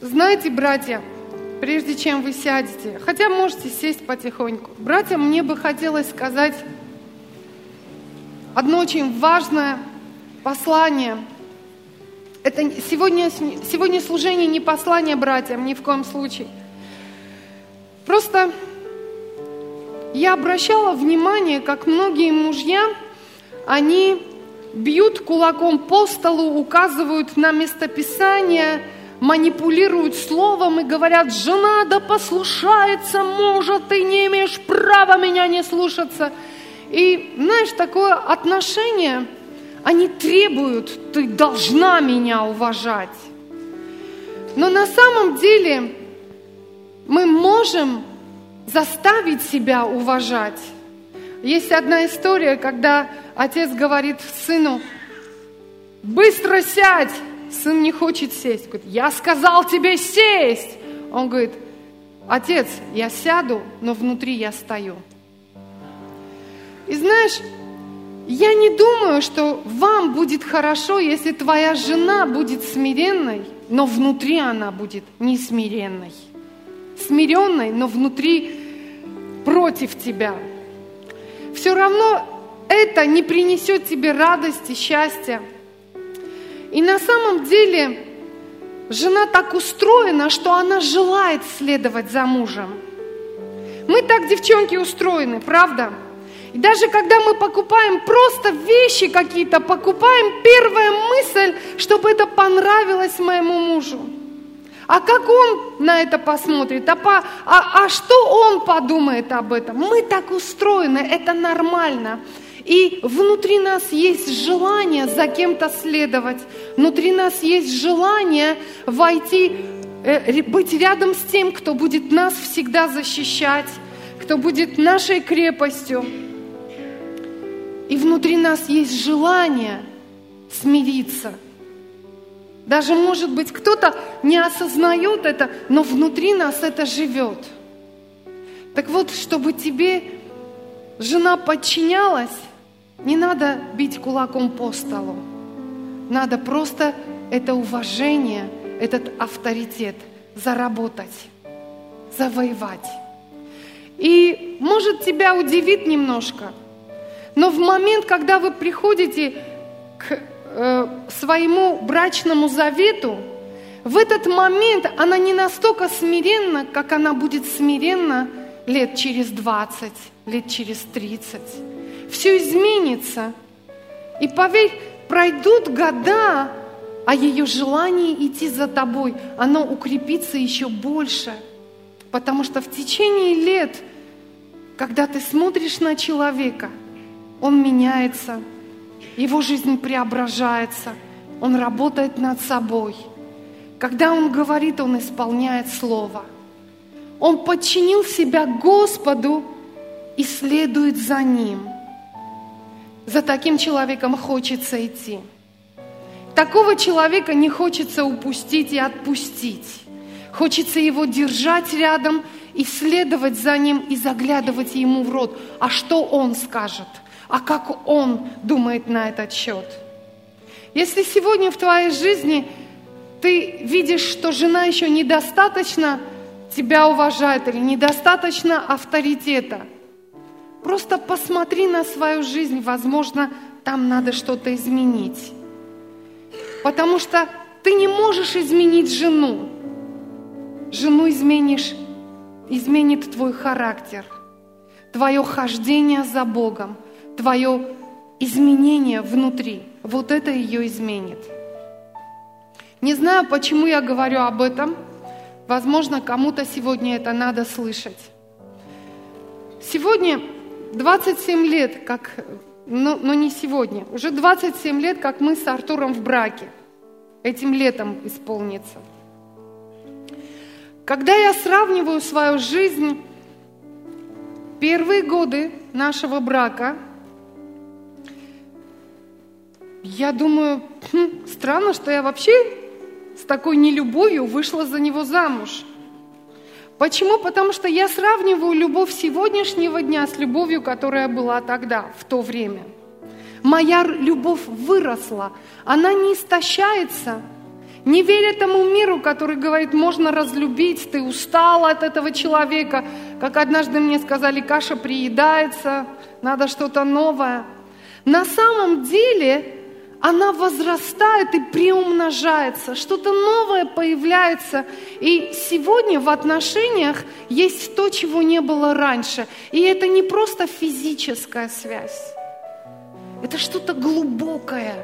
Знаете, братья, прежде чем вы сядете, хотя можете сесть потихоньку, братьям мне бы хотелось сказать одно очень важное послание. Это сегодня служение не послание братьям, ни в коем случае. Просто я обращала внимание, как многие мужья, они бьют кулаком по столу, указывают на местописание, манипулируют словом и говорят: «Жена да послушается мужа, ты не имеешь права меня не слушаться». И, знаешь, такое отношение они требуют: «Ты должна меня уважать». Но на самом деле мы можем заставить себя уважать. Есть одна история, когда отец говорит сыну: «Быстро сядь!» Сын не хочет сесть. Говорит: «Я сказал тебе сесть!» Он говорит: «Отец, я сяду, но внутри я стою». И знаешь, я не думаю, что вам будет хорошо, если твоя жена будет смиренной, но внутри она будет не смиренной. Смиренной, но внутри против тебя. Все равно это не принесет тебе радости, счастья. И на самом деле жена так устроена, что она желает следовать за мужем. Мы так, девчонки, устроены, правда? И даже когда мы покупаем просто вещи какие-то, покупаем, первая мысль, чтобы это понравилось моему мужу. А как он на это посмотрит? А что он подумает об этом? Мы так устроены, это нормально. И внутри нас есть желание за кем-то следовать. Внутри нас есть желание войти, быть рядом с тем, кто будет нас всегда защищать, кто будет нашей крепостью. И внутри нас есть желание смириться. Даже, может быть, кто-то не осознает это, но внутри нас это живет. Так вот, чтобы тебе жена подчинялась, не надо бить кулаком по столу. Надо просто это уважение, этот авторитет заработать, завоевать. И, может, тебя удивит немножко, но в момент, когда вы приходите к своему брачному завету, в этот момент она не настолько смиренна, как она будет смиренна лет через 20, лет через 30. Все изменится. И поверь, пройдут года, а ее желание идти за тобой, оно укрепится еще больше. Потому что в течение лет, когда ты смотришь на человека, он меняется, его жизнь преображается, он работает над собой. Когда он говорит, он исполняет слово. Он подчинил себя Господу и следует за Ним. За таким человеком хочется идти. Такого человека не хочется упустить и отпустить. Хочется его держать рядом и следовать за ним, и заглядывать ему в рот. А что он скажет? А как он думает на этот счет? Если сегодня в твоей жизни ты видишь, что жена еще недостаточно тебя уважает или недостаточно авторитета, просто посмотри на свою жизнь, возможно, там надо что-то изменить. Потому что ты не можешь изменить жену. Жену изменит твой характер, твое хождение за Богом, твое изменение внутри. Вот это ее изменит. Не знаю, почему я говорю об этом. Возможно, кому-то сегодня это надо слышать. Сегодня 27 лет, но не сегодня, уже 27 лет, как мы с Артуром в браке. Этим летом исполнится. Когда я сравниваю свою жизнь, первые годы нашего брака, я думаю, странно, что я вообще с такой нелюбовью вышла за него замуж. Почему? Потому что я сравниваю любовь сегодняшнего дня с любовью, которая была тогда, в то время. Моя любовь выросла, она не истощается, Не верь этому миру, который говорит, можно разлюбить, ты устала от этого человека. Как однажды мне сказали, каша приедается, надо что-то новое. На самом деле она возрастает и приумножается, что-то новое появляется. И сегодня в отношениях есть то, чего не было раньше. И это не просто физическая связь, это что-то глубокое.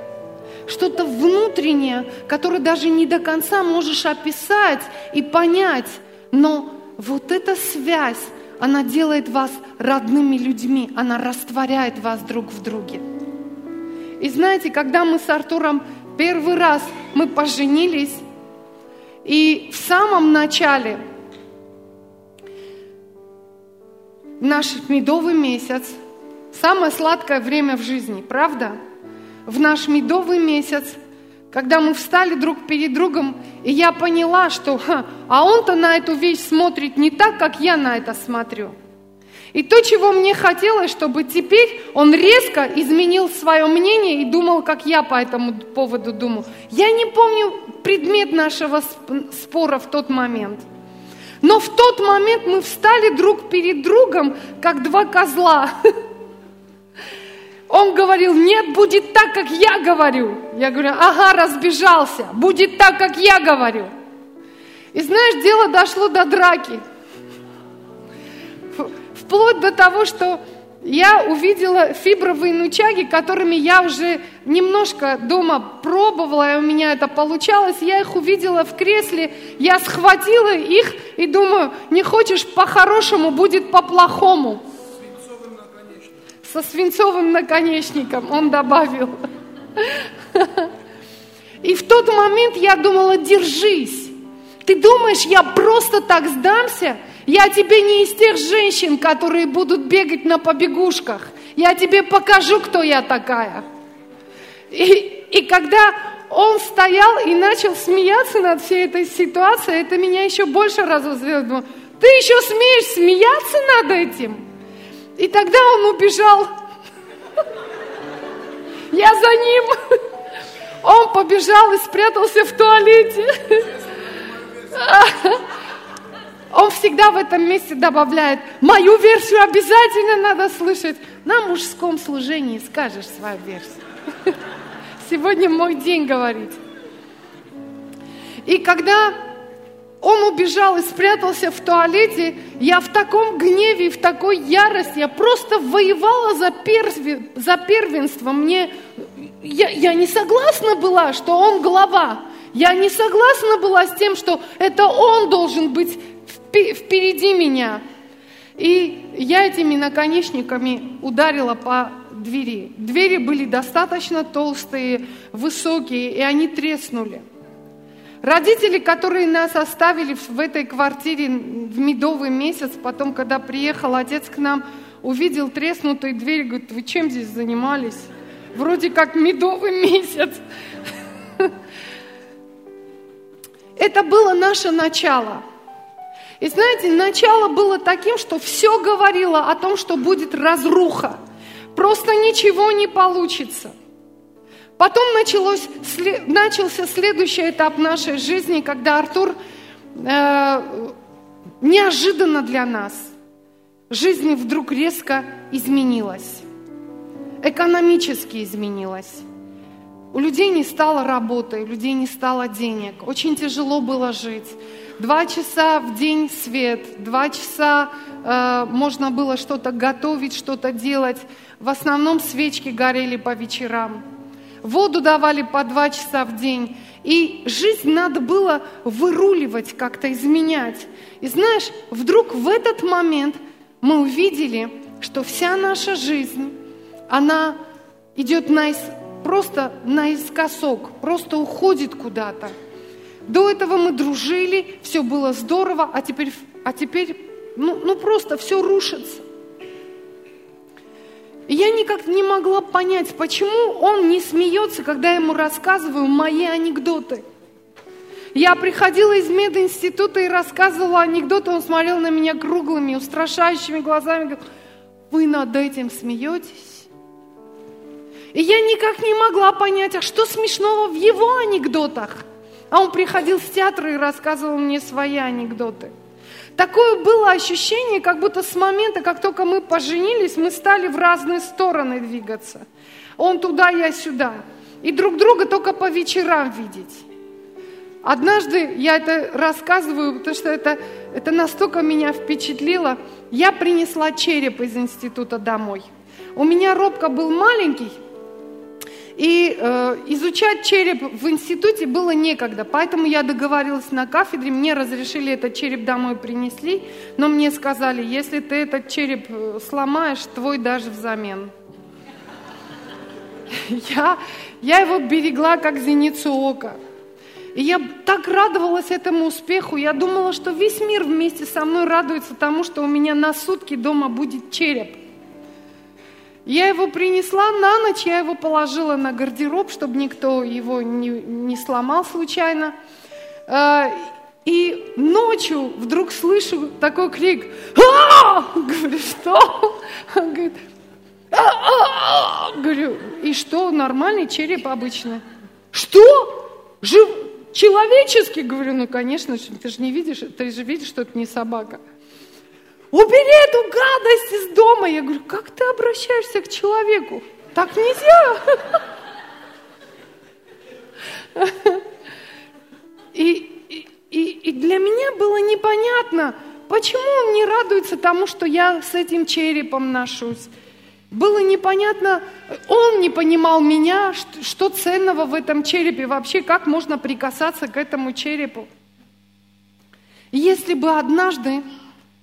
Что-то внутреннее, которое даже не до конца можешь описать и понять. Но вот эта связь, она делает вас родными людьми, она растворяет вас друг в друге. И знаете, когда мы с Артуром первый раз мы поженились, и в самом начале наш медовый месяц, самое сладкое время в жизни, правда? В наш медовый месяц, когда мы встали друг перед другом, и я поняла, что а он-то на эту вещь смотрит не так, как я на это смотрю. И то, чего мне хотелось, чтобы теперь он резко изменил свое мнение и думал, как я по этому поводу думаю. Я не помню предмет нашего спора в тот момент. Но в тот момент мы встали друг перед другом, как два козла. Он говорил, нет, будет так, как я говорю. Я говорю, ага, разбежался, будет так, как я говорю. И знаешь, дело дошло до драки. Вплоть до того, что я увидела фибровые нучаги, которыми я уже немножко дома пробовала, и у меня это получалось. Я их увидела в кресле, я схватила их и думаю, не хочешь по-хорошему, будет по-плохому. Со свинцовым наконечником, он добавил. И в тот момент я думала, держись. Ты думаешь, я просто так сдамся? Я тебе не из тех женщин, которые будут бегать на побегушках. Я тебе покажу, кто я такая. И когда он стоял и начал смеяться над всей этой ситуацией, это меня еще больше разозлило. Ты еще смеешь смеяться над этим? И тогда он убежал. Я за ним. Он побежал и спрятался в туалете. Он всегда в этом месте добавляет, мою версию обязательно надо слышать. На мужском служении скажешь свою версию. Сегодня мой день говорить. И когда он убежал и спрятался в туалете. Я в таком гневе, в такой ярости. Я просто воевала за первенство. Я не согласна была, что он глава. Я не согласна была с тем, что это он должен быть впереди меня. И я этими наконечниками ударила по двери. Двери были достаточно толстые, высокие, и они треснули. Родители, которые нас оставили в этой квартире в медовый месяц, потом, когда приехал отец к нам, увидел треснутую дверь, говорит, вы чем здесь занимались? Вроде как медовый месяц. Это было наше начало. И знаете, начало было таким, что все говорило о том, что будет разруха. Просто ничего не получится. Потом начался следующий этап нашей жизни, когда Артур неожиданно для нас жизнь вдруг резко изменилась, экономически изменилась. У людей не стало работы, у людей не стало денег, очень тяжело было жить. 2 часа в день свет, 2 часа можно было что-то готовить, что-то делать. В основном свечки горели по вечерам. Воду давали по 2 часа в день. И жизнь надо было выруливать, как-то изменять. И знаешь, вдруг в этот момент мы увидели, что вся наша жизнь, она идет просто наискосок, просто уходит куда-то. До этого мы дружили, все было здорово, а теперь просто все рушится. И я никак не могла понять, почему он не смеется, когда я ему рассказываю мои анекдоты. Я приходила из мединститута и рассказывала анекдоты, он смотрел на меня круглыми, устрашающими глазами, говорил, вы над этим смеетесь? И я никак не могла понять, а что смешного в его анекдотах? А он приходил в театр и рассказывал мне свои анекдоты. Такое было ощущение, как будто с момента, как только мы поженились, мы стали в разные стороны двигаться. Он туда, я сюда. И друг друга только по вечерам видеть. Однажды, я это рассказываю, потому что это настолько меня впечатлило, я принесла череп из института домой. У меня Робко был маленький, и изучать череп в институте было некогда, поэтому я договорилась на кафедре, мне разрешили этот череп домой принесли, но мне сказали, если ты этот череп сломаешь, твой даже взамен. Я его берегла, как зеницу ока. И я так радовалась этому успеху. Я думала, что весь мир вместе со мной радуется тому, что у меня на сутки дома будет череп. Я его принесла на ночь, я его положила на гардероб, чтобы никто его не сломал случайно. И ночью вдруг слышу такой крик. Говорю, что? Он говорит, говорю, и что, нормальный череп обычный? Что? Человеческий? Говорю, ну, конечно, ты же не видишь, ты же видишь, что это не собака. Убери эту гадость из дома. Я говорю, как ты обращаешься к человеку? Так нельзя. И для меня было непонятно, почему он не радуется тому, что я с этим черепом ношусь. Было непонятно, он не понимал меня, что ценного в этом черепе вообще, как можно прикасаться к этому черепу. Если бы однажды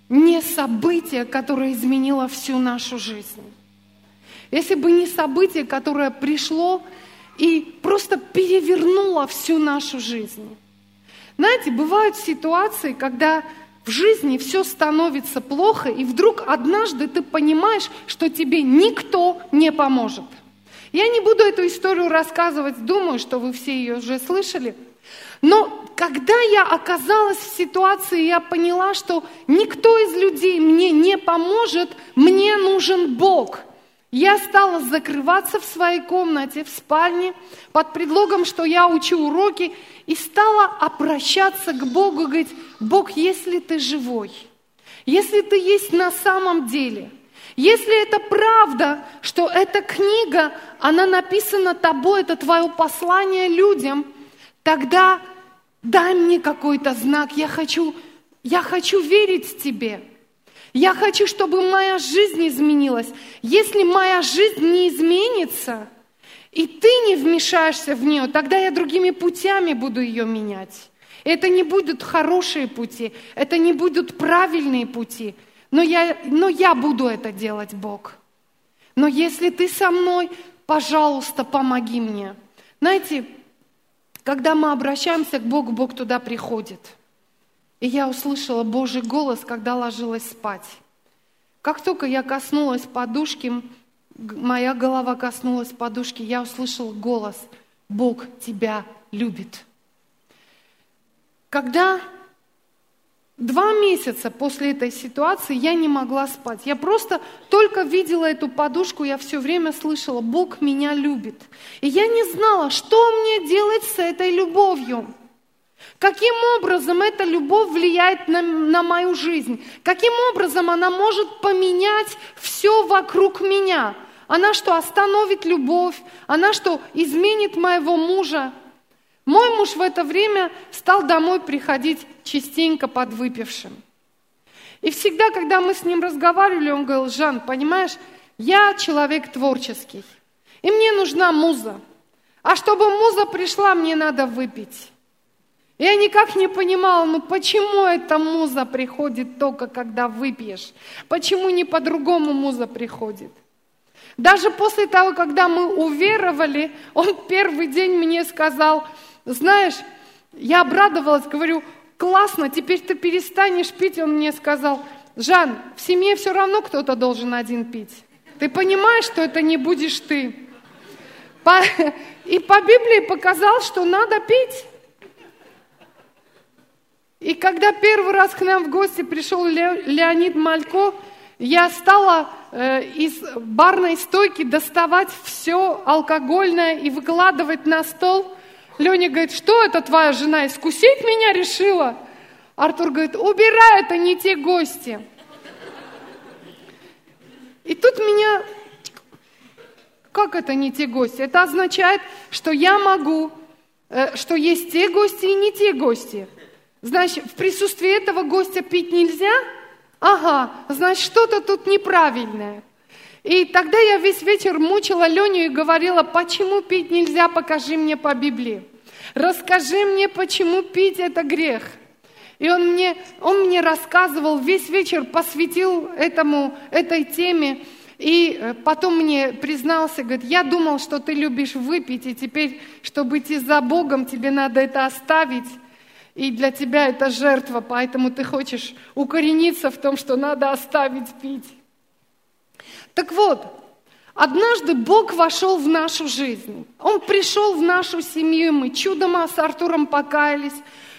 не событие, которое изменило всю нашу жизнь, если бы не событие, которое пришло и просто перевернуло всю нашу жизнь. Знаете, бывают ситуации, когда в жизни все становится плохо, и вдруг однажды ты понимаешь, что тебе никто не поможет. Я не буду эту историю рассказывать, думаю, что вы все ее уже слышали. Но когда я оказалась в ситуации, я поняла, что никто из людей мне не поможет, мне нужен Бог. Я стала закрываться в своей комнате, в спальне, под предлогом, что я учу уроки, и стала обращаться к Богу, говорить, Бог, если ты живой, если ты есть на самом деле, если это правда, что эта книга, она написана тобой, это твое послание людям, тогда дай мне какой-то знак, я хочу верить тебе. Я хочу, чтобы моя жизнь изменилась. Если моя жизнь не изменится, и ты не вмешаешься в нее, тогда я другими путями буду ее менять. Это не будут хорошие пути, это не будут правильные пути, но я буду это делать, Бог. Но если ты со мной, пожалуйста, помоги мне. Знаете, когда мы обращаемся к Богу, Бог туда приходит. И я услышала Божий голос, когда ложилась спать. Как только я коснулась подушки, моя голова коснулась подушки, я услышала голос: «Бог тебя любит». Когда 2 месяца после этой ситуации я не могла спать. Я просто только видела эту подушку, я все время слышала: «Бог меня любит». И я не знала, что мне делать с этой любовью. Каким образом эта любовь влияет на мою жизнь? Каким образом она может поменять все вокруг меня? Она что, остановит любовь? Она что, изменит моего мужа? Мой муж в это время стал домой приходить частенько подвыпившим. И всегда, когда мы с ним разговаривали, он говорил: «Жан, понимаешь, я человек творческий, и мне нужна муза. А чтобы муза пришла, мне надо выпить». Я никак не понимала, почему эта муза приходит только когда выпьешь? Почему не по-другому муза приходит? Даже после того, когда мы уверовали, он первый день мне сказал: «Знаешь, я обрадовалась, говорю, классно, теперь ты перестанешь пить». Он мне сказал: «Жан, в семье все равно кто-то должен один пить. Ты понимаешь, что это не будешь ты?» И по Библии показал, что надо пить. И когда первый раз к нам в гости пришел Леонид Малько, я стала из барной стойки доставать все алкогольное и выкладывать на стол. Леня говорит, что это твоя жена искусить меня решила? Артур говорит, убирай, это не те гости. И тут меня... Как это не те гости? Это означает, что я могу, что есть те гости и не те гости. Значит, в присутствии этого гостя пить нельзя? Ага, значит, что-то тут неправильное. И тогда я весь вечер мучила Леню и говорила, почему пить нельзя, покажи мне по Библии. Расскажи мне, почему пить это грех. И он мне рассказывал, весь вечер посвятил этой теме. И потом мне признался, говорит, я думал, что ты любишь выпить, и теперь, чтобы идти за Богом, тебе надо это оставить, и для тебя это жертва, поэтому ты хочешь укорениться в том, что надо оставить пить. Так вот, однажды Бог вошел в нашу жизнь, Он пришел в нашу семью, мы чудом с Артуром покаялись,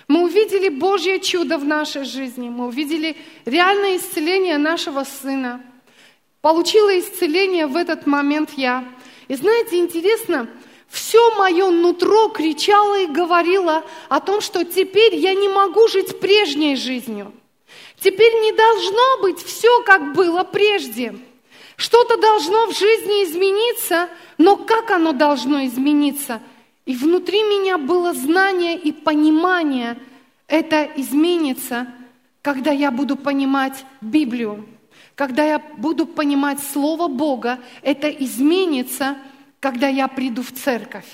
мы увидели Божье чудо в нашей жизни, мы увидели реальное исцеление нашего сына. Получила исцеление в этот момент я. И знаете, интересно, все мое нутро кричало и говорило о том, что теперь я не могу жить прежней жизнью. Теперь не должно быть все, как было прежде. Что-то должно в жизни измениться, но как оно должно измениться? И внутри меня было знание и понимание, это изменится, когда я буду понимать Библию. Когда я буду понимать Слово Бога, это изменится, когда я приду в церковь.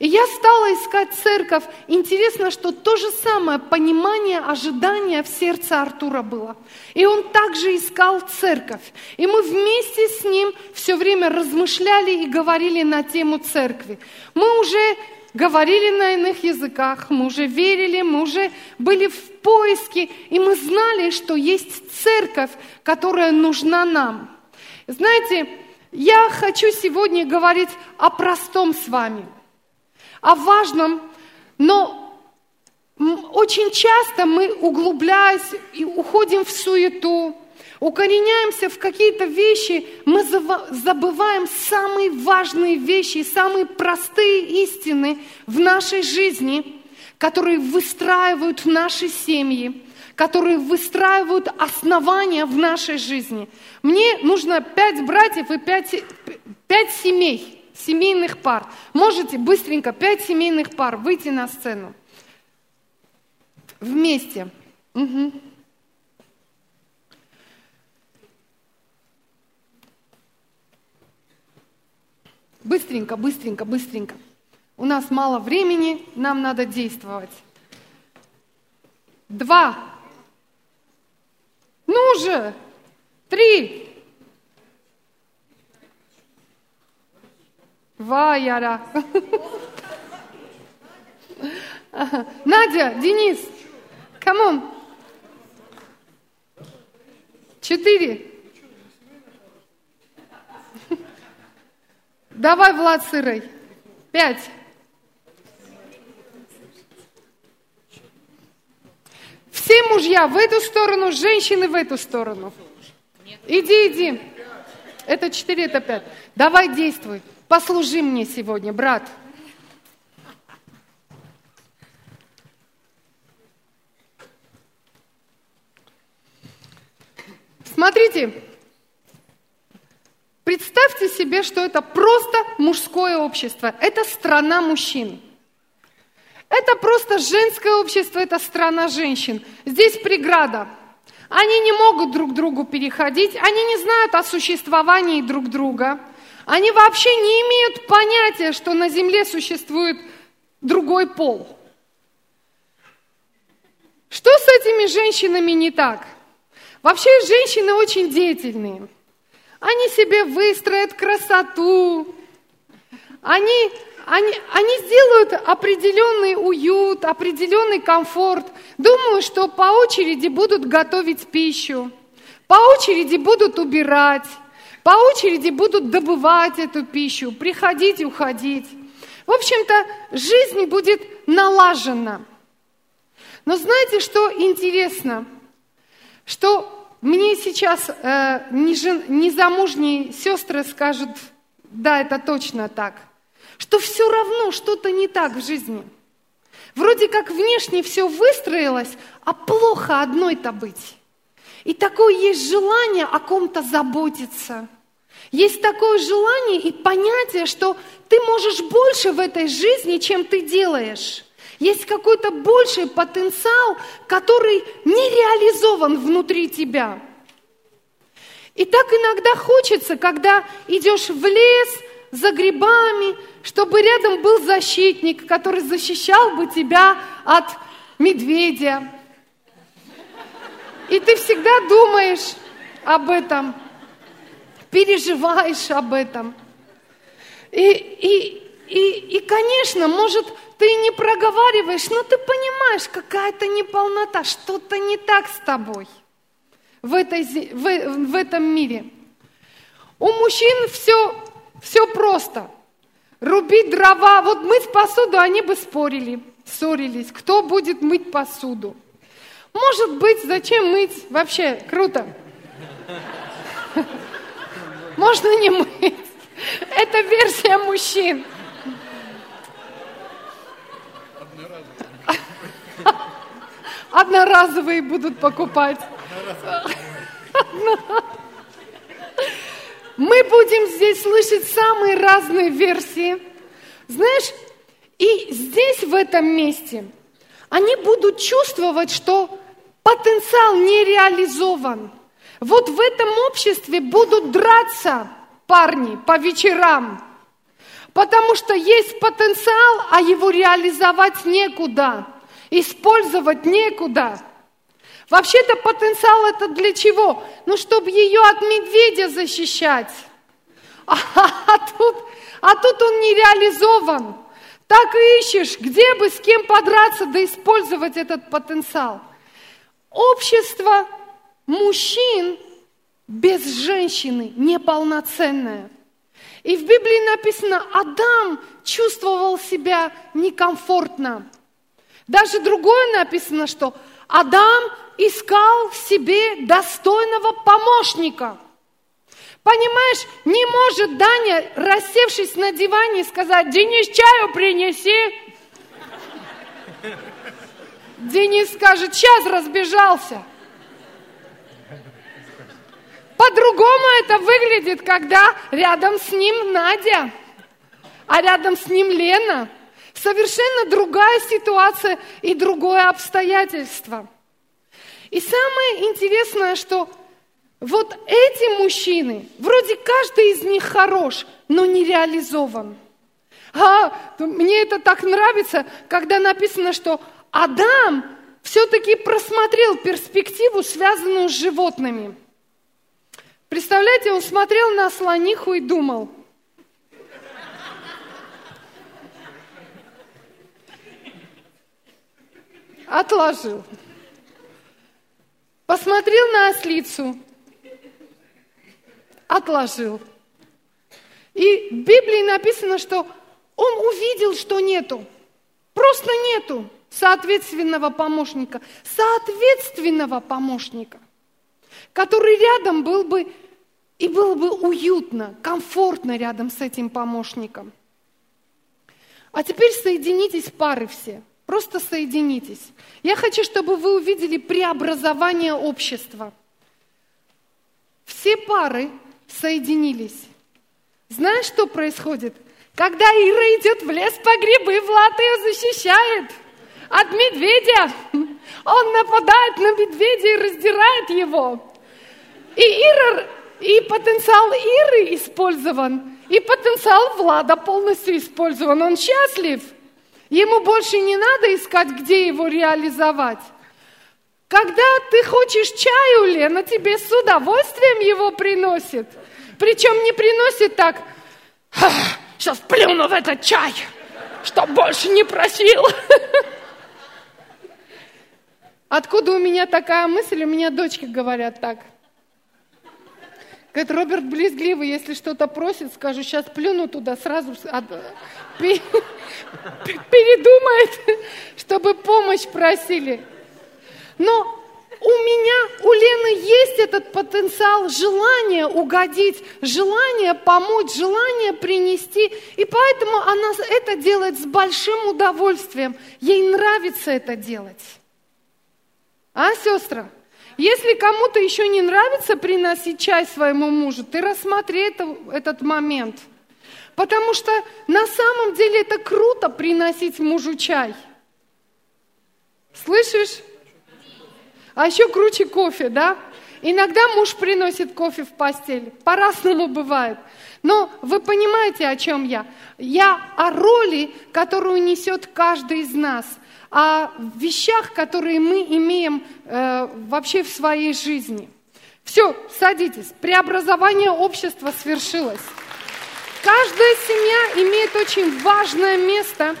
И я стала искать церковь. Интересно, что то же самое понимание, ожидание в сердце Артура было. И он также искал церковь. И мы вместе с ним все время размышляли и говорили на тему церкви. Мы уже говорили на иных языках, мы уже верили, мы уже были в поиске, и мы знали, что есть церковь, которая нужна нам. Знаете, я хочу сегодня говорить о простом с вами, о важном, но очень часто мы, углубляясь, и уходим в суету, укореняемся в какие-то вещи, мы забываем самые важные вещи, самые простые истины в нашей жизни, которые выстраивают наши семьи, которые выстраивают основания в нашей жизни. Мне нужно 5 братьев и 5 семей, семейных пар. Можете быстренько 5 семейных пар выйти на сцену вместе. Угу. Быстренько, быстренько, быстренько. У нас мало времени, нам надо действовать. 2. Ну же! 3. Ваяра. Надя, Денис, come on. 4. Давай, Влад, сырой. 5. Все мужья в эту сторону, женщины в эту сторону. Иди. Это 4, это 5. Давай, действуй. Послужи мне сегодня, брат. Смотрите. Представьте себе, что это просто мужское общество, это страна мужчин. Это просто женское общество, это страна женщин. Здесь преграда. Они не могут друг другу переходить, они не знают о существовании друг друга, они вообще не имеют понятия, что на земле существует другой пол. Что с этими женщинами не так? Вообще женщины очень деятельные. Они себе выстроят красоту, они сделают определенный уют, определенный комфорт. Думаю, что по очереди будут готовить пищу, по очереди будут убирать, по очереди будут добывать эту пищу, приходить, уходить. В общем-то, жизнь будет налажена. Но знаете, что интересно? Что мне сейчас незамужние сестры скажут, да, это точно так. что все равно что-то не так в жизни. Вроде как внешне все выстроилось, а плохо одной-то быть. И такое есть желание о ком-то заботиться. Есть такое желание и понятие, что ты можешь больше в этой жизни, чем ты делаешь. Есть какой-то больший потенциал, который не реализован внутри тебя. И так иногда хочется, когда идешь в лес за грибами, чтобы рядом был защитник, который защищал бы тебя от медведя. И ты всегда думаешь об этом, переживаешь об этом. И конечно, может, ты не проговариваешь, но ты понимаешь, какая-то неполнота, что-то не так с тобой в этом мире. У мужчин все просто. Рубить дрова, вот мыть посуду, они бы спорили, ссорились. Кто будет мыть посуду? Может быть, зачем мыть? Вообще, круто. Можно не мыть. Это версия мужчин. Одноразовые будут покупать. Мы будем здесь слышать самые разные версии. Знаешь, и здесь, в этом месте, они будут чувствовать, что потенциал не реализован. Вот в этом обществе будут драться парни по вечерам, потому что есть потенциал, а его реализовать некуда, использовать некуда. Вообще-то потенциал это для чего? Ну, чтобы ее от медведя защищать. А тут он не реализован. Так и ищешь, где бы с кем подраться, да использовать этот потенциал. Общество мужчин без женщины неполноценное. И в Библии написано, Адам чувствовал себя некомфортно. Даже другое написано, что Адам искал себе достойного помощника. Понимаешь, не может Даня, рассевшись на диване, сказать: «Денис, чаю принеси». Денис скажет: «Сейчас разбежался». По-другому это выглядит, когда рядом с ним Надя, а рядом с ним Лена. Совершенно другая ситуация и другое обстоятельство. И самое интересное, что вот эти мужчины, вроде каждый из них хорош, но не реализован. Мне это так нравится, когда написано, что Адам все-таки просмотрел перспективу, связанную с животными. Представляете, он смотрел на слониху и думал: отложил. Посмотрел на ослицу. Отложил. И в Библии написано, что он увидел, что нету. Просто нету соответственного помощника. Соответственного помощника, который рядом был бы, и было бы уютно, комфортно рядом с этим помощником. А теперь соединитесь, пары все. Просто соединитесь. Я хочу, чтобы вы увидели преобразование общества. Все пары соединились. Знаешь, что происходит? Когда Ира идет в лес по грибы, Влад ее защищает от медведя. Он нападает на медведя и раздирает его. И потенциал Иры использован, и потенциал Влада полностью использован. Он счастлив. Ему больше не надо искать, где его реализовать. Когда ты хочешь чаю, Лена тебе с удовольствием его приносит. Причем не приносит так: сейчас плюну в этот чай, чтоб больше не просил. Откуда у меня такая мысль? У меня дочки говорят так. Говорит: Роберт брезгливый, если что-то просит, скажу: сейчас плюну туда, сразу передумает, чтобы помощь просили. Но У меня, у Лены есть этот потенциал, желание угодить, желание помочь, желание принести. И поэтому она это делает с большим удовольствием. Ей нравится это делать. А, сестра? Если кому-то еще не нравится приносить чай своему мужу, ты рассмотри этот момент. Потому что на самом деле это круто приносить мужу чай. Слышишь? А еще круче кофе, да? Иногда муж приносит кофе в постель. По-разному бывает. Но вы понимаете, о чем я? Я о роли, которую несет каждый из нас. О вещах, которые мы имеем вообще в своей жизни. Все, садитесь. Преобразование общества свершилось. Каждая семья имеет очень важное место.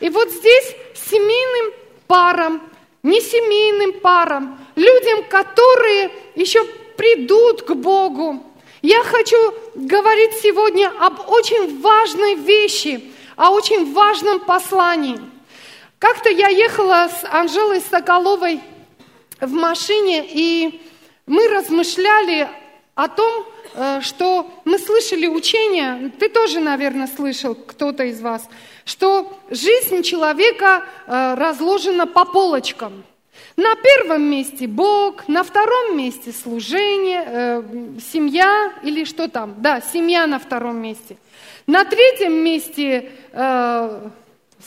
И вот здесь семейным парам, несемейным парам, людям, которые еще придут к Богу, я хочу говорить сегодня об очень важной вещи, о очень важном послании. Как-то я ехала с Анжелой Соколовой в машине, и мы размышляли о том, что мы слышали учение, ты тоже, наверное, слышал, кто-то из вас, что жизнь человека разложена по полочкам. На первом месте Бог, на втором месте служение, семья или что там, да, семья на втором месте. На третьем месте...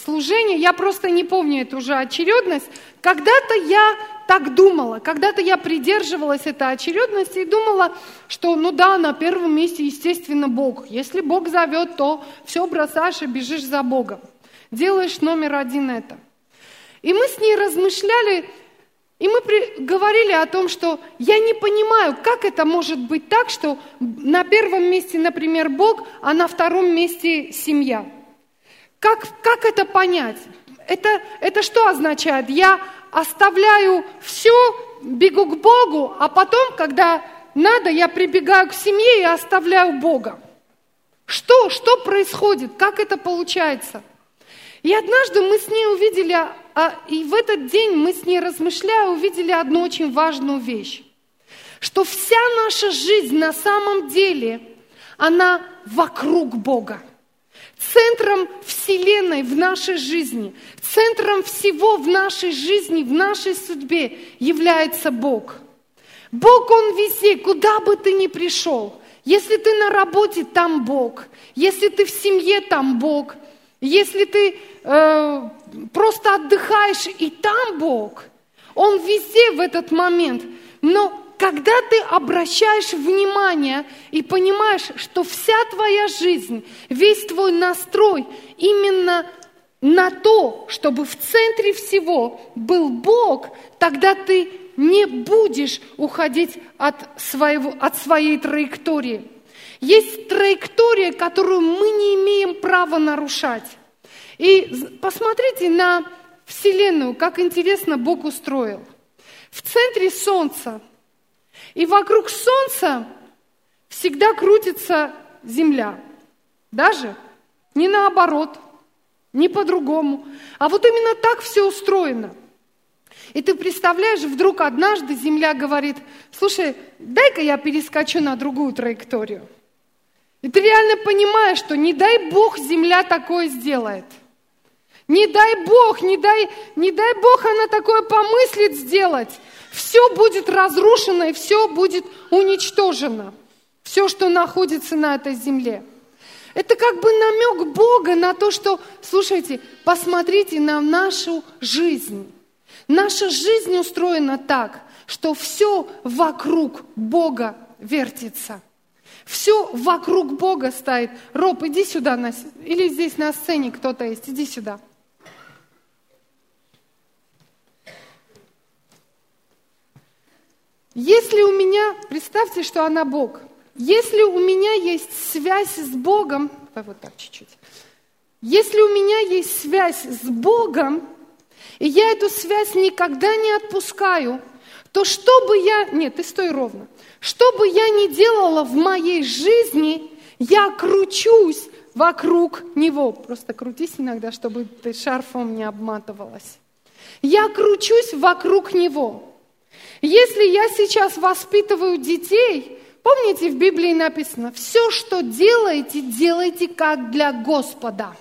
служение, я просто не помню эту уже очередность. Когда-то я так думала, когда-то я придерживалась этой очередности и думала, что ну да, на первом месте, естественно, Бог. Если Бог зовет, то все бросаешь и бежишь за Богом. Делаешь номер один это. И мы с ней размышляли, и мы говорили о том, что я не понимаю, как это может быть так, что на первом месте, например, Бог, а на втором месте семья. Как это понять? Это что означает? Я оставляю все, бегу к Богу, а потом, когда надо, я прибегаю к семье и оставляю Бога. Что происходит? Как это получается? И однажды мы с ней увидели, и в этот день мы с ней размышляя, увидели одну очень важную вещь, что вся наша жизнь на самом деле, она вокруг Бога. Центром Вселенной в нашей жизни, центром всего в нашей жизни, в нашей судьбе является Бог. Бог, Он везде, куда бы ты ни пришел. Если ты на работе, там Бог. Если ты в семье, там Бог. Если ты просто отдыхаешь, и там Бог. Он везде в этот момент. Но когда ты обращаешь внимание и понимаешь, что вся твоя жизнь, весь твой настрой именно на то, чтобы в центре всего был Бог, тогда ты не будешь уходить от своей траектории. Есть траектория, которую мы не имеем права нарушать. И посмотрите на Вселенную, как интересно Бог устроил. В центре Солнца. И вокруг Солнца всегда крутится Земля. Даже не наоборот, не по-другому. А вот именно так все устроено. И ты представляешь, вдруг однажды Земля говорит, слушай, дай-ка я перескочу на другую траекторию. И ты реально понимаешь, что не дай Бог Земля такое сделает. Не дай Бог она такое помыслит сделать. Все будет разрушено и все будет уничтожено. Все, что находится на этой земле. Это как бы намек Бога на то, что, слушайте, посмотрите на нашу жизнь. Наша жизнь устроена так, что все вокруг Бога вертится. Все вокруг Бога стоит. Роб, иди сюда, или здесь на сцене кто-то есть, иди сюда. Если у меня, представьте, что она Бог, если у меня есть связь с Богом, вот так чуть-чуть, если у меня есть связь с Богом, и я эту связь никогда не отпускаю, то что бы я... Нет, ты стой ровно. Что бы я ни делала в моей жизни, я кручусь вокруг Него. Просто крутись иногда, чтобы ты шарфом не обматывалась. Я кручусь вокруг Него. Если я сейчас воспитываю детей, помните, в Библии написано, все, что делаете, делайте как для Господа.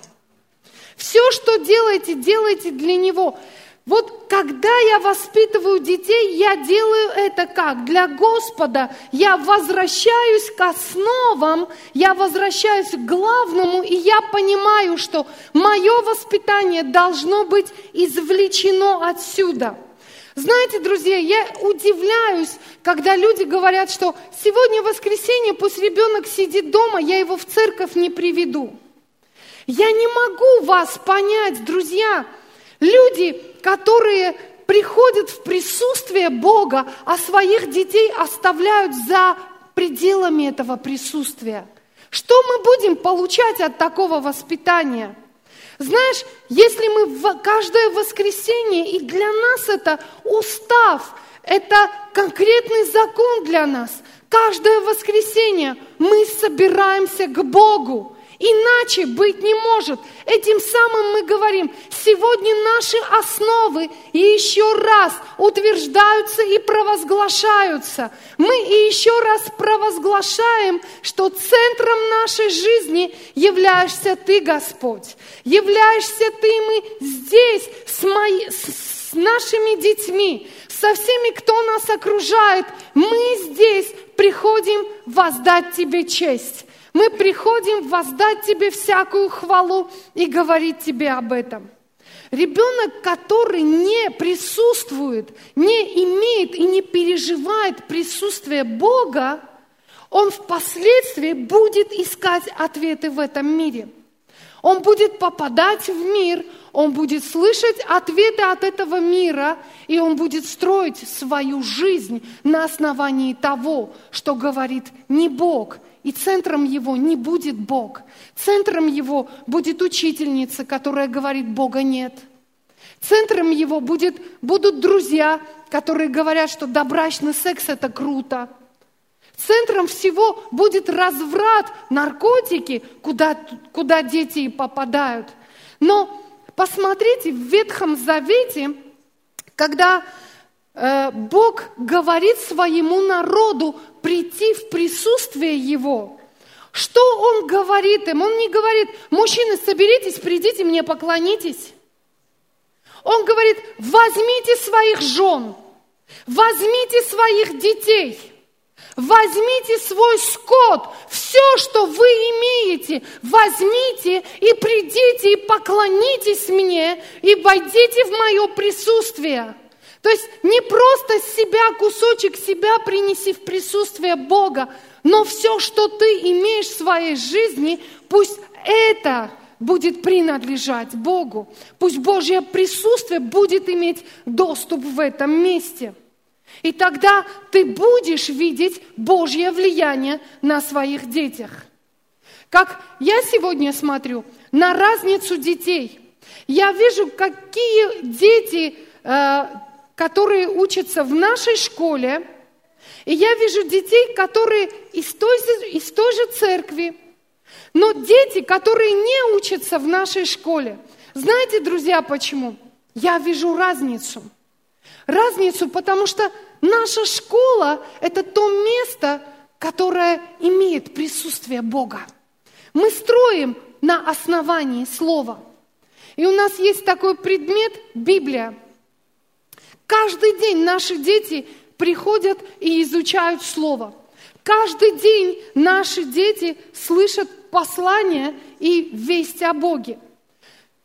Все, что делаете, делайте для Него. Вот когда я воспитываю детей, я делаю это как? Для Господа. Я возвращаюсь к основам, я возвращаюсь к главному, и я понимаю, что мое воспитание должно быть извлечено отсюда. Знаете, друзья, я удивляюсь, когда люди говорят, что сегодня воскресенье, пусть ребенок сидит дома, я его в церковь не приведу. Я не могу вас понять, друзья. Люди, которые приходят в присутствие Бога, а своих детей оставляют за пределами этого присутствия. Что мы будем получать от такого воспитания? Знаешь, если мы каждое воскресенье, и для нас это устав, это конкретный закон для нас. Каждое воскресенье мы собираемся к Богу. Иначе быть не может. Этим самым мы говорим, сегодня наши основы еще раз утверждаются и провозглашаются. Мы еще раз провозглашаем, что центром нашей жизни являешься Ты, Господь. Являешься Ты, и мы здесь с нашими детьми, со всеми, кто нас окружает. Мы здесь приходим воздать Тебе честь. Мы приходим воздать Тебе всякую хвалу и говорить Тебе об этом. Ребенок, который не присутствует, не имеет и не переживает присутствие Бога, он впоследствии будет искать ответы в этом мире. Он будет попадать в мир, он будет слышать ответы от этого мира, и он будет строить свою жизнь на основании того, что говорит не Бог. И центром его не будет Бог. Центром его будет учительница, которая говорит, Бога нет. Центром его будут друзья, которые говорят, что добрачный секс – это круто. Центром всего будет разврат, наркотики, куда дети и попадают. Но посмотрите, в Ветхом Завете, когда Бог говорит своему народу прийти в присутствие Его. Что Он говорит им? Он не говорит, мужчины, соберитесь, придите мне, поклонитесь. Он говорит, возьмите своих жен, возьмите своих детей. Возьмите свой скот, все, что вы имеете, возьмите и придите, и поклонитесь мне, и войдите в мое присутствие. То есть не просто себя, кусочек себя принеси в присутствие Бога, но все, что ты имеешь в своей жизни, пусть это будет принадлежать Богу. Пусть Божье присутствие будет иметь доступ в этом месте. И тогда ты будешь видеть Божье влияние на своих детях. Как я сегодня смотрю на разницу детей. Я вижу, какие дети... которые учатся в нашей школе, и я вижу детей, которые из той же церкви, но дети, которые не учатся в нашей школе. Знаете, друзья, почему? Я вижу разницу. Разницу, потому что наша школа – это то место, которое имеет присутствие Бога. Мы строим на основании Слова. И у нас есть такой предмет – Библия. Каждый день наши дети приходят и изучают Слово. Каждый день наши дети слышат послания и весть о Боге.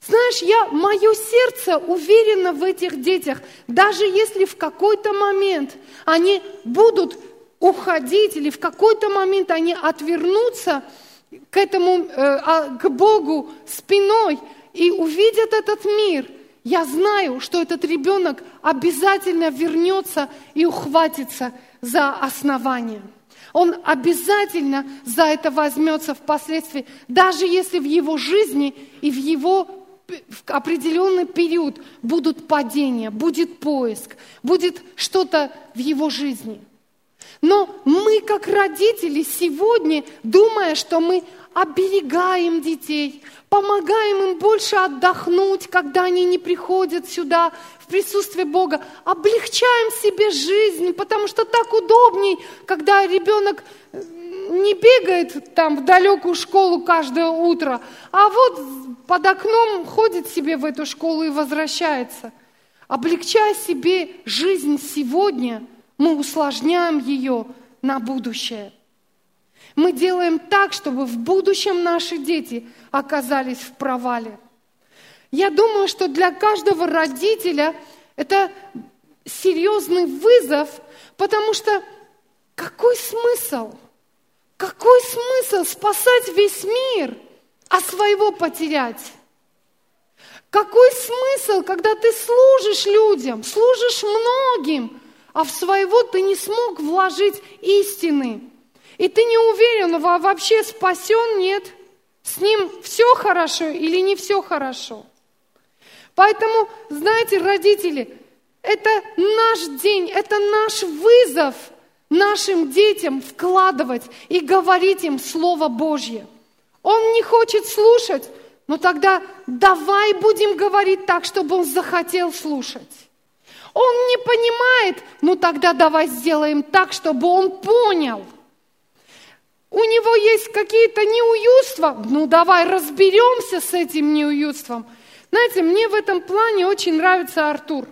Знаешь, мое сердце уверено в этих детях, даже если в какой-то момент они будут уходить или в какой-то момент они отвернутся к Богу спиной и увидят этот мир. Я знаю, что этот ребенок обязательно вернется и ухватится за основание. Он обязательно за это возьмется впоследствии, даже если в его жизни и в определенный период будут падения, будет поиск, будет что-то в его жизни. Но мы, как родители, сегодня, думая, что мы оберегаем детей, помогаем им больше отдохнуть, когда они не приходят сюда, в присутствие Бога, облегчаем себе жизнь, потому что так удобней, когда ребенок не бегает там в далекую школу каждое утро, а вот под окном ходит себе в эту школу и возвращается. Облегчая себе жизнь сегодня, мы усложняем ее на будущее. Мы делаем так, чтобы в будущем наши дети оказались в провале. Я думаю, что для каждого родителя это серьезный вызов, потому что какой смысл? Какой смысл спасать весь мир, а своего потерять? Какой смысл, когда ты служишь людям, служишь многим, а в своего ты не смог вложить истины? И ты не уверен, вообще спасен, нет? С ним все хорошо или не все хорошо? Поэтому, знаете, родители, это наш день, это наш вызов нашим детям вкладывать и говорить им Слово Божье. Он не хочет слушать, но тогда давай будем говорить так, чтобы он захотел слушать. Он не понимает, ну тогда давай сделаем так, чтобы он понял. У него есть какие-то неуютства, ну давай разберемся с этим неуютством. Знаете, мне в этом плане очень нравится Артур.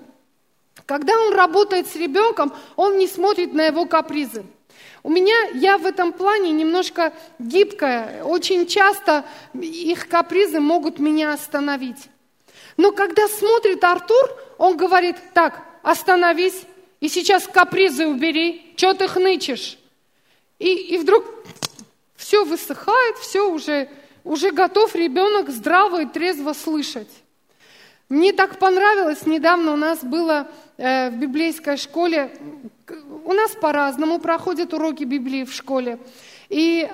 Когда он работает с ребенком, он не смотрит на его капризы. Я в этом плане немножко гибкая. Очень часто их капризы могут меня остановить. Но когда смотрит Артур, он говорит: так, остановись, и сейчас капризы убери, что ты хнычешь? И вдруг все высыхает, все уже готов ребенок здраво и трезво слышать. Мне так понравилось, недавно у нас было в библейской школе, у нас по-разному проходят уроки Библии в школе, и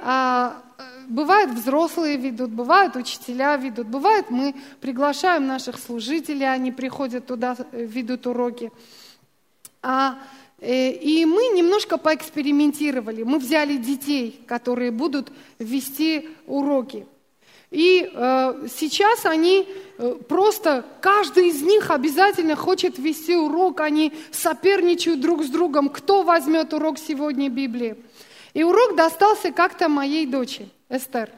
бывают взрослые ведут, бывают учителя ведут, бывает мы приглашаем наших служителей, они приходят туда, ведут уроки. И мы немножко поэкспериментировали, мы взяли детей, которые будут вести уроки. И сейчас они просто, каждый из них обязательно хочет вести урок, они соперничают друг с другом, кто возьмет урок сегодня Библии. И урок достался как-то моей дочери, Эстер.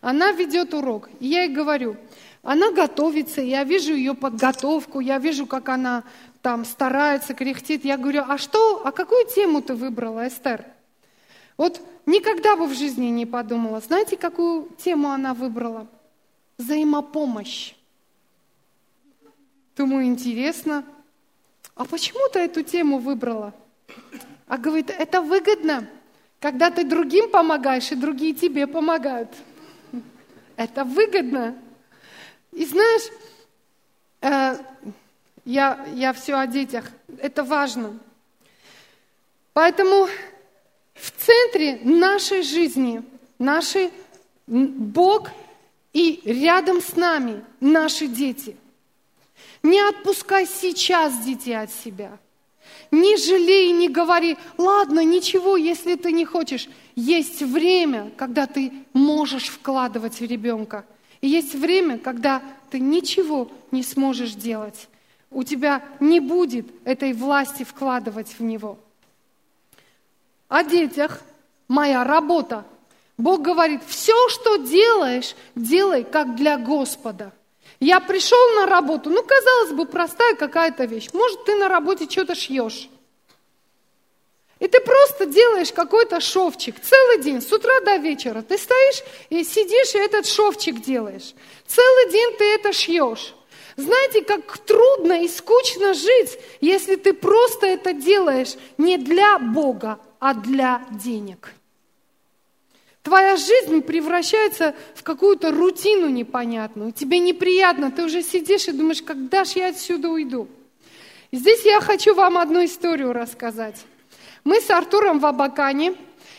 Она ведет урок, и я ей говорю, она готовится, я вижу ее подготовку, я вижу, как она там старается, кряхтит. Я говорю, а какую тему ты выбрала, Эстер? Вот никогда бы в жизни не подумала. Знаете, какую тему она выбрала? Взаимопомощь. Думаю, интересно. А почему ты эту тему выбрала? А говорит, это выгодно, когда ты другим помогаешь, и другие тебе помогают. Это выгодно. И знаешь, я все о детях. Это важно. Поэтому в центре нашей жизни наш Бог и рядом с нами наши дети. Не отпускай сейчас детей от себя. Не жалей, не говори, ладно, ничего, если ты не хочешь. Есть время, когда ты можешь вкладывать в ребенка. И есть время, когда ты ничего не сможешь делать. У тебя не будет этой власти вкладывать в него. О детях моя работа. Бог говорит, все, что делаешь, делай как для Господа. Я пришел на работу, ну, казалось бы, простая какая-то вещь. Может, ты на работе что-то шьешь. И ты просто делаешь какой-то шовчик целый день, с утра до вечера. Ты стоишь и сидишь, и этот шовчик делаешь. Целый день ты это шьешь. Знаете, как трудно и скучно жить, если ты просто это делаешь не для Бога, а для денег. Твоя жизнь превращается в какую-то рутину непонятную. Тебе неприятно, ты уже сидишь и думаешь, когда же я отсюда уйду? И здесь я хочу вам одну историю рассказать. Мы с Артуром в Абакане,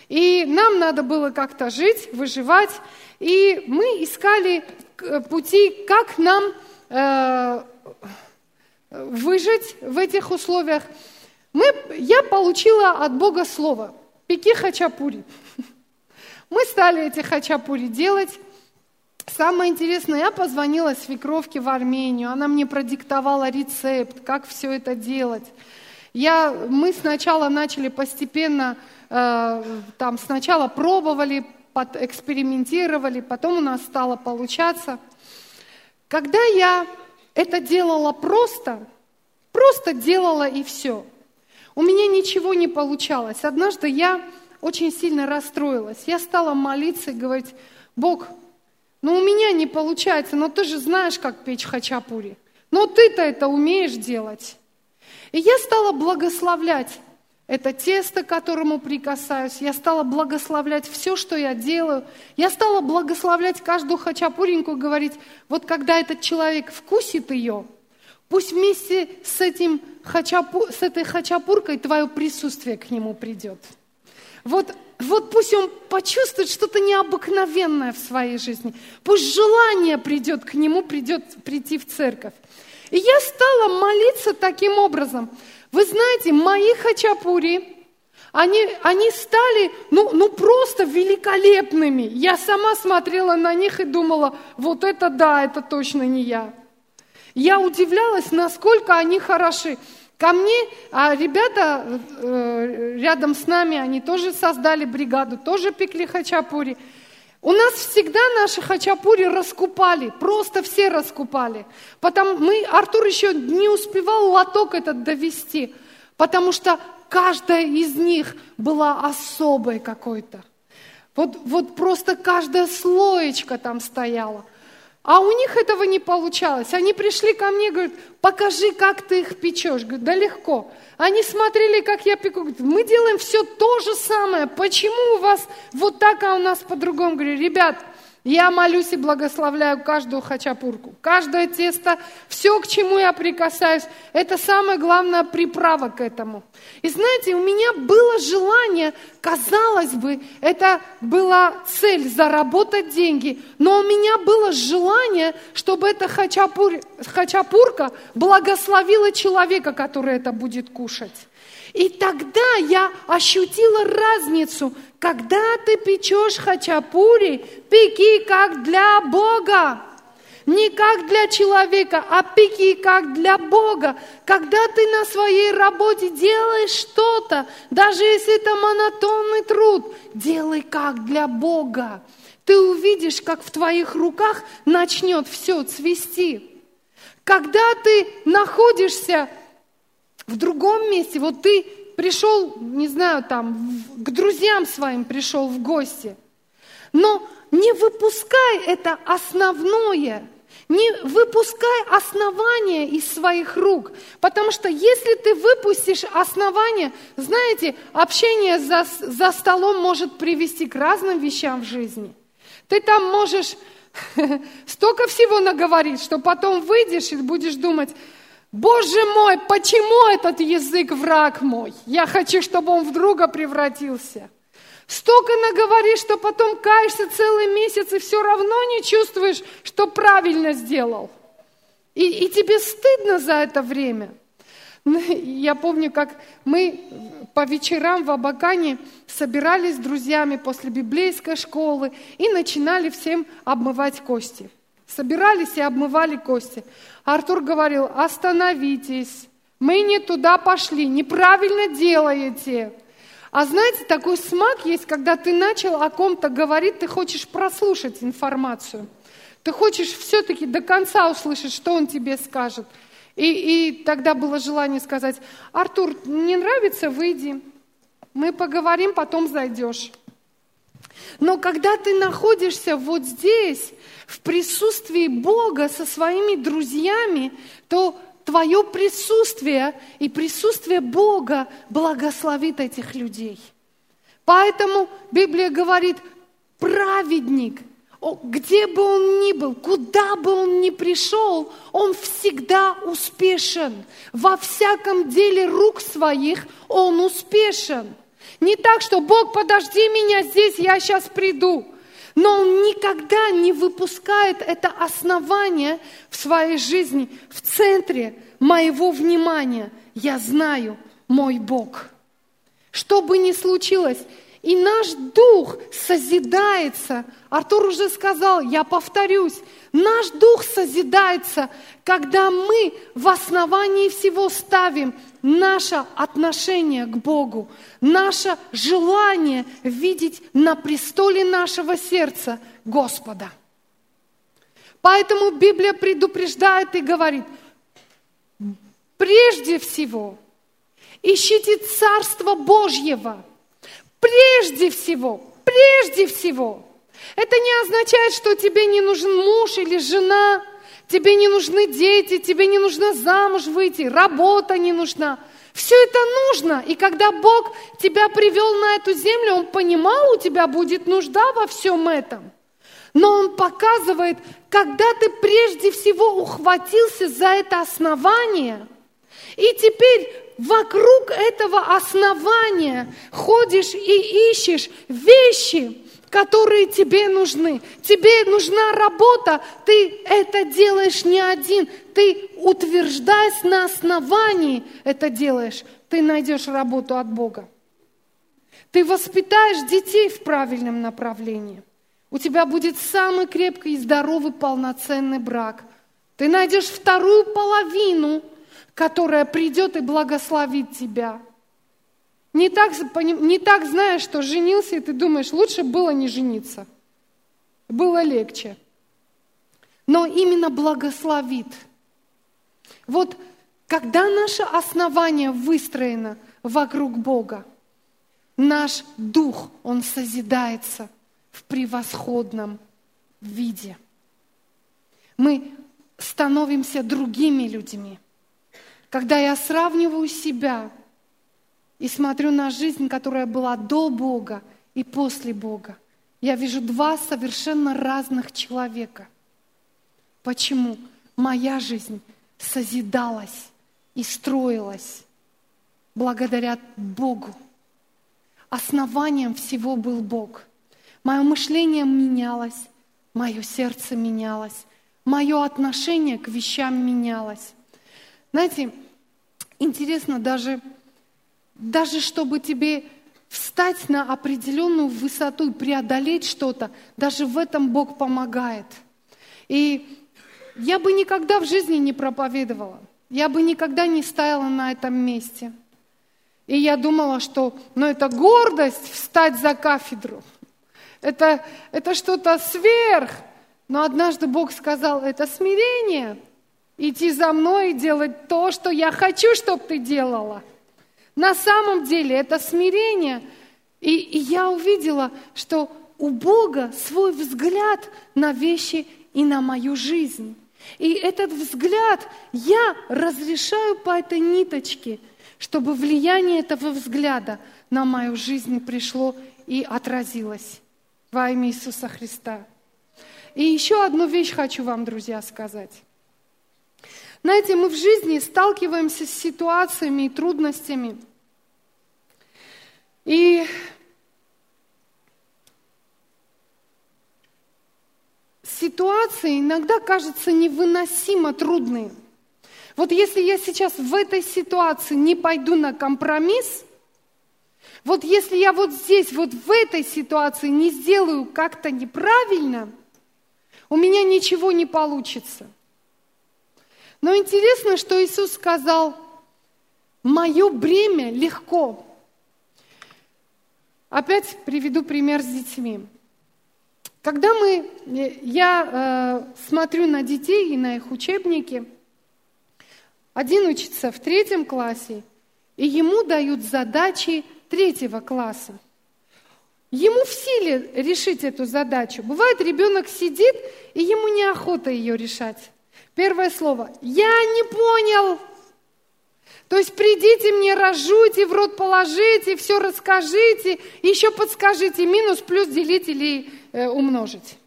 и нам надо было как-то жить, выживать. И мы искали пути, как нам выжить в этих условиях. Мы я получила от Бога слово «пеки-хачапури». Мы стали эти хачапури делать. Самое интересное, я позвонила свекровке в Армению, она мне продиктовала рецепт, как все это делать. Мы сначала начали постепенно, сначала пробовали, экспериментировали, потом у нас стало получаться. Когда я это делала просто делала и все, у меня ничего не получалось. Однажды я очень сильно расстроилась. Я стала молиться и говорить: Бог, у меня не получается, но ты же знаешь, как печь хачапури. Но ты-то это умеешь делать. И я стала благословлять это тесто, к которому прикасаюсь. Я стала благословлять все, что я делаю. Я стала благословлять каждую хачапуринку, говорить: вот когда этот человек вкусит ее, пусть вместе с этой хачапуркой твое присутствие к нему придет. Вот пусть он почувствует что-то необыкновенное в своей жизни. Пусть желание придет к нему, прийти в церковь. И я стала молиться таким образом. Вы знаете, мои хачапури, они стали просто великолепными. Я сама смотрела на них и думала: вот это да, это точно не я. Я удивлялась, насколько они хороши. Ко мне, а ребята рядом с нами, они тоже создали бригаду, тоже пекли хачапури. У нас всегда наши хачапури раскупали, просто все раскупали. Артур еще не успевал лоток этот довести, потому что каждая из них была особой какой-то. Вот просто каждая слоечка там стояла. А у них этого не получалось. Они пришли ко мне и говорят: покажи, как ты их печешь. Говорю: да легко. Они смотрели, как я пеку. Говорят: мы делаем все то же самое. Почему у вас вот так, а у нас по-другому? Говорю: ребят, я молюсь и благословляю каждую хачапурку. Каждое тесто, все, к чему я прикасаюсь, это самая главная приправа к этому. И знаете, у меня было желание, казалось бы, это была цель — заработать деньги, но у меня было желание, чтобы эта хачапурка благословила человека, который это будет кушать. И тогда я ощутила разницу. Когда ты печешь хачапури, пеки как для Бога. Не как для человека, а пеки как для Бога. Когда ты на своей работе делаешь что-то, даже если это монотонный труд, делай как для Бога. Ты увидишь, как в твоих руках начнет все цвести. Когда ты находишься в другом месте, вот ты пришел, не знаю, к друзьям своим пришел в гости, но не выпускай это основное, не выпускай основание из своих рук, потому что если ты выпустишь основание, знаете, общение за столом может привести к разным вещам в жизни. Ты там можешь столько всего наговорить, что потом выйдешь и будешь думать: Боже мой, почему этот язык враг мой? Я хочу, чтобы он в друга превратился. Столько наговоришь, что потом каешься целый месяц и все равно не чувствуешь, что правильно сделал. И тебе стыдно за это время. Я помню, как мы по вечерам в Абакане собирались с друзьями после библейской школы и начинали всем обмывать кости. Собирались и обмывали кости. Артур говорил: остановитесь, мы не туда пошли, неправильно делаете. А знаете, такой смак есть, когда ты начал о ком-то говорить, ты хочешь прослушать информацию. Ты хочешь все-таки до конца услышать, что он тебе скажет. И тогда было желание сказать: Артур, не нравится, выйди, мы поговорим, потом зайдешь. Но когда ты находишься вот здесь, в присутствии Бога со своими друзьями, то твое присутствие и присутствие Бога благословит этих людей. Поэтому Библия говорит: праведник, где бы он ни был, куда бы он ни пришел, он всегда успешен. Во всяком деле рук своих он успешен. Не так, что «Бог, подожди меня здесь, я сейчас приду». Но он никогда не выпускает это основание в своей жизни. В центре моего внимания я знаю, мой Бог. Что бы ни случилось, и наш дух созидается. Артур уже сказал, я повторюсь, наш дух созидается, когда мы в основании всего ставим наше отношение к Богу, наше желание видеть на престоле нашего сердца Господа. Поэтому Библия предупреждает и говорит, прежде всего, ищите Царство Божьего. Прежде всего. Это не означает, что тебе не нужен муж или жена, тебе не нужны дети, тебе не нужно замуж выйти, работа не нужна. Все это нужно. И когда Бог тебя привел на эту землю, Он понимал, у тебя будет нужда во всем этом. Но Он показывает, когда ты прежде всего ухватился за это основание, и теперь вокруг этого основания ходишь и ищешь вещи, которые тебе нужны. Тебе нужна работа, ты это делаешь не один, ты, утверждаясь на основании, это делаешь. Ты найдешь работу от Бога. Ты воспитаешь детей в правильном направлении. У тебя будет самый крепкий, здоровый, полноценный брак. Ты найдешь вторую половину, которая придет и благословит тебя. Не так знаешь, что женился, и ты думаешь, лучше было не жениться. Было легче. Но именно благословит. Вот когда наше основание выстроено вокруг Бога, наш дух, он созидается в превосходном виде. Мы становимся другими людьми. Когда я сравниваю себя и смотрю на жизнь, которая была до Бога и после Бога, я вижу два совершенно разных человека. Почему? Моя жизнь созидалась и строилась благодаря Богу. Основанием всего был Бог. Мое мышление менялось, мое сердце менялось, мое отношение к вещам менялось. Знаете, интересно, даже чтобы тебе встать на определенную высоту и преодолеть что-то, даже в этом Бог помогает. И я бы никогда в жизни не проповедовала, я бы никогда не стояла на этом месте. И я думала, что это гордость встать за кафедру, это что-то сверх. Но однажды Бог сказал, это смирение. Идти за мной и делать то, что я хочу, чтобы ты делала. На самом деле это смирение. И я увидела, что у Бога свой взгляд на вещи и на мою жизнь. И этот взгляд я разрешаю по этой ниточке, чтобы влияние этого взгляда на мою жизнь пришло и отразилось во имя Иисуса Христа. И еще одну вещь хочу вам, друзья, сказать. Знаете, мы в жизни сталкиваемся с ситуациями и трудностями. И ситуации иногда кажутся невыносимо трудные. Вот если я сейчас в этой ситуации не пойду на компромисс, вот если я вот здесь, вот в этой ситуации не сделаю как-то неправильно, у меня ничего не получится. Но интересно, что Иисус сказал, «Мое бремя легко». Опять приведу пример с детьми. Когда я смотрю на детей и на их учебники, один учится в 3 классе, и ему дают задачи 3 класса. Ему в силе решить эту задачу. Бывает, ребенок сидит, и ему неохота ее решать. Первое слово «я не понял». То есть придите мне, разжуйте, в рот положите, все расскажите, еще подскажите, минус, плюс делить или умножить.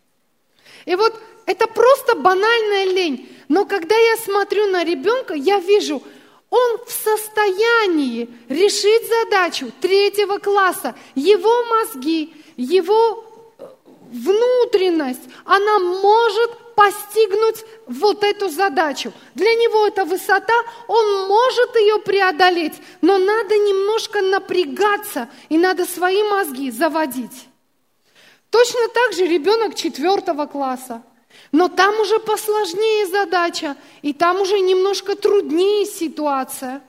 И вот это просто банальная лень. Но когда я смотрю на ребенка, я вижу, он в состоянии решить задачу 3 класса. Его мозги, его внутренность, она может постигнуть вот эту задачу. Для него это высота, он может ее преодолеть, но надо немножко напрягаться и надо свои мозги заводить. Точно так же ребенок 4 класса. Но там уже посложнее задача, и там уже немножко труднее ситуация.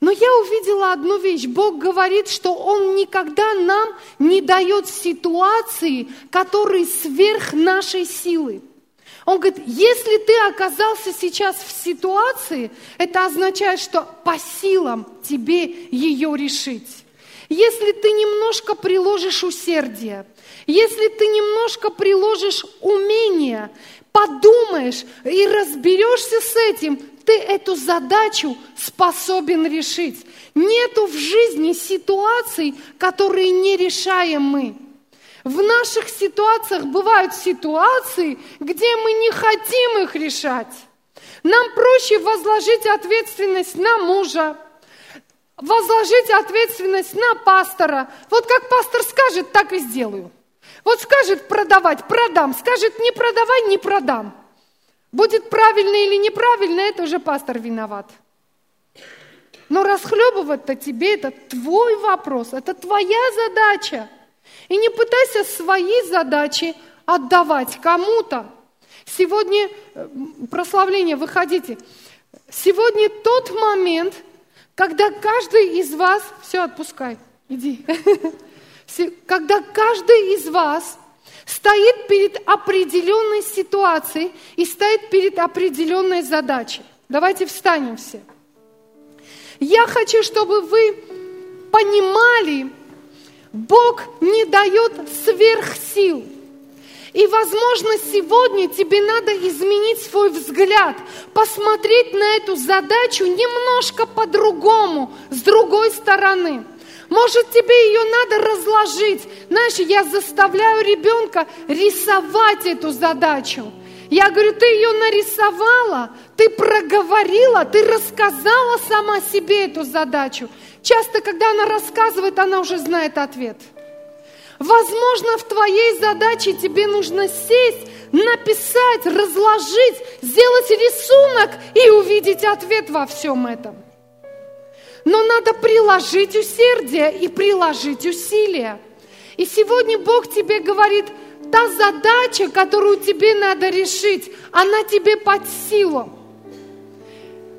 Но я увидела одну вещь. Бог говорит, что Он никогда нам не дает ситуации, которые сверх нашей силы. Он говорит, если ты оказался сейчас в ситуации, это означает, что по силам тебе ее решить. Если ты немножко приложишь усердие, если ты немножко приложишь умение, подумаешь и разберешься с этим, ты эту задачу способен решить. Нету в жизни ситуаций, которые не решаем мы. В наших ситуациях бывают ситуации, где мы не хотим их решать. Нам проще возложить ответственность на мужа, возложить ответственность на пастора. Вот как пастор скажет, так и сделаю. Вот скажет продавать, продам. Скажет не продавай, не продам. Будет правильно или неправильно, это уже пастор виноват. Но расхлебывать-то тебе это твой вопрос, это твоя задача. И не пытайся свои задачи отдавать кому-то. Сегодня, прославление, выходите. Сегодня тот момент, когда каждый из вас... Все, отпускай, иди. Когда каждый из вас стоит перед определенной ситуацией и стоит перед определенной задачей. Давайте встанем все. Я хочу, чтобы вы понимали, Бог не дает сверхсил. И, возможно, сегодня тебе надо изменить свой взгляд, посмотреть на эту задачу немножко по-другому, с другой стороны. Может, тебе ее надо разложить. Знаешь, я заставляю ребенка рисовать эту задачу. Я говорю, ты ее нарисовала, ты проговорила, ты рассказала сама себе эту задачу. Часто, когда она рассказывает, она уже знает ответ. Возможно, в твоей задаче тебе нужно сесть, написать, разложить, сделать рисунок и увидеть ответ во всем этом. Но надо приложить усердие и приложить усилия. И сегодня Бог тебе говорит, та задача, которую тебе надо решить, она тебе под силу.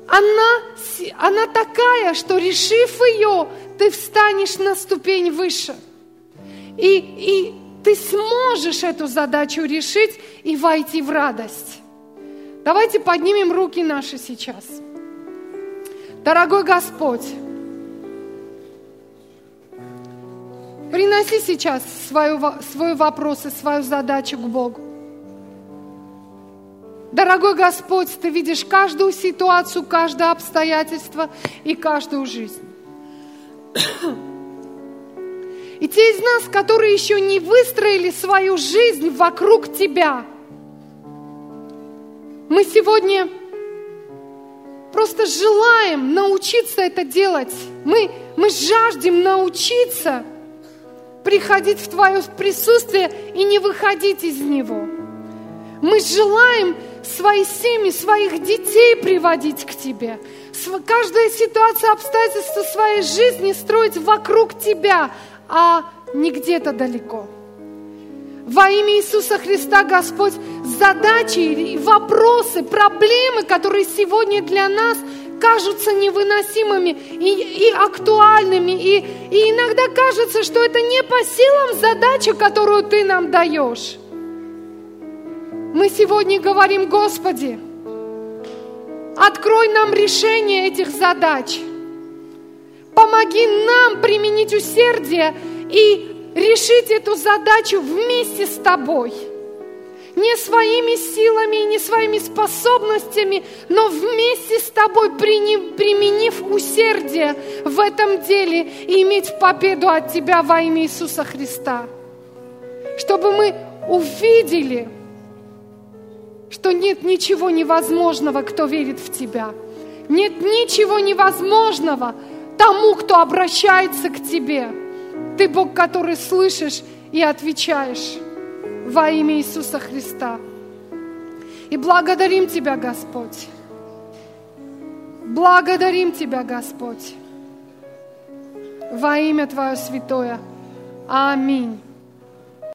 Она такая, что, решив ее, ты встанешь на ступень выше. И ты сможешь эту задачу решить и войти в радость. Давайте поднимем руки наши сейчас. Дорогой Господь, приноси сейчас свой вопрос и свою задачу к Богу. Дорогой Господь, Ты видишь каждую ситуацию, каждое обстоятельство и каждую жизнь. И те из нас, которые еще не выстроили свою жизнь вокруг Тебя, мы сегодня... Просто желаем научиться это делать. Мы жаждем научиться приходить в Твое присутствие и не выходить из него. Мы желаем свои семьи, своих детей приводить к Тебе. Каждая ситуация, обстоятельства своей жизни строить вокруг Тебя, а не где-то далеко. Во имя Иисуса Христа, Господь, задачи, вопросы, проблемы, которые сегодня для нас кажутся невыносимыми и актуальными, и иногда кажется, что это не по силам задача, которую Ты нам даешь. Мы сегодня говорим, Господи, открой нам решение этих задач. Помоги нам применить усердие и решить эту задачу вместе с Тобой. Не своими силами и не своими способностями, но вместе с Тобой, применив усердие в этом деле и иметь победу от Тебя во имя Иисуса Христа. Чтобы мы увидели, что нет ничего невозможного, кто верит в Тебя. Нет ничего невозможного тому, кто обращается к Тебе. Ты Бог, который слышишь и отвечаешь во имя Иисуса Христа. И благодарим Тебя, Господь. Благодарим Тебя, Господь. Во имя Твое святое. Аминь.